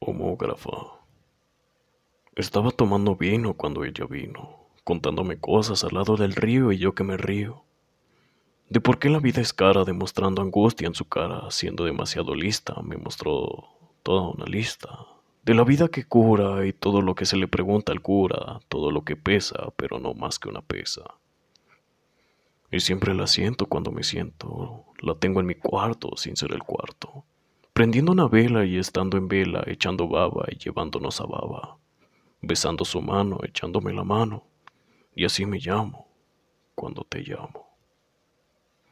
Homógrafa. Estaba tomando vino cuando ella vino, contándome cosas al lado del río y yo que me río. De por qué la vida es cara, demostrando angustia en su cara, siendo demasiado lista, me mostró toda una lista. De la vida que cura y todo lo que se le pregunta al cura, todo lo que pesa, pero no más que una pesa. Y siempre la siento cuando me siento, la tengo en mi cuarto sin ser el cuarto, prendiendo una vela y estando en vela, echando baba y llevándonos a baba. Besando su mano, echándome la mano, y así me llamo cuando te llamo.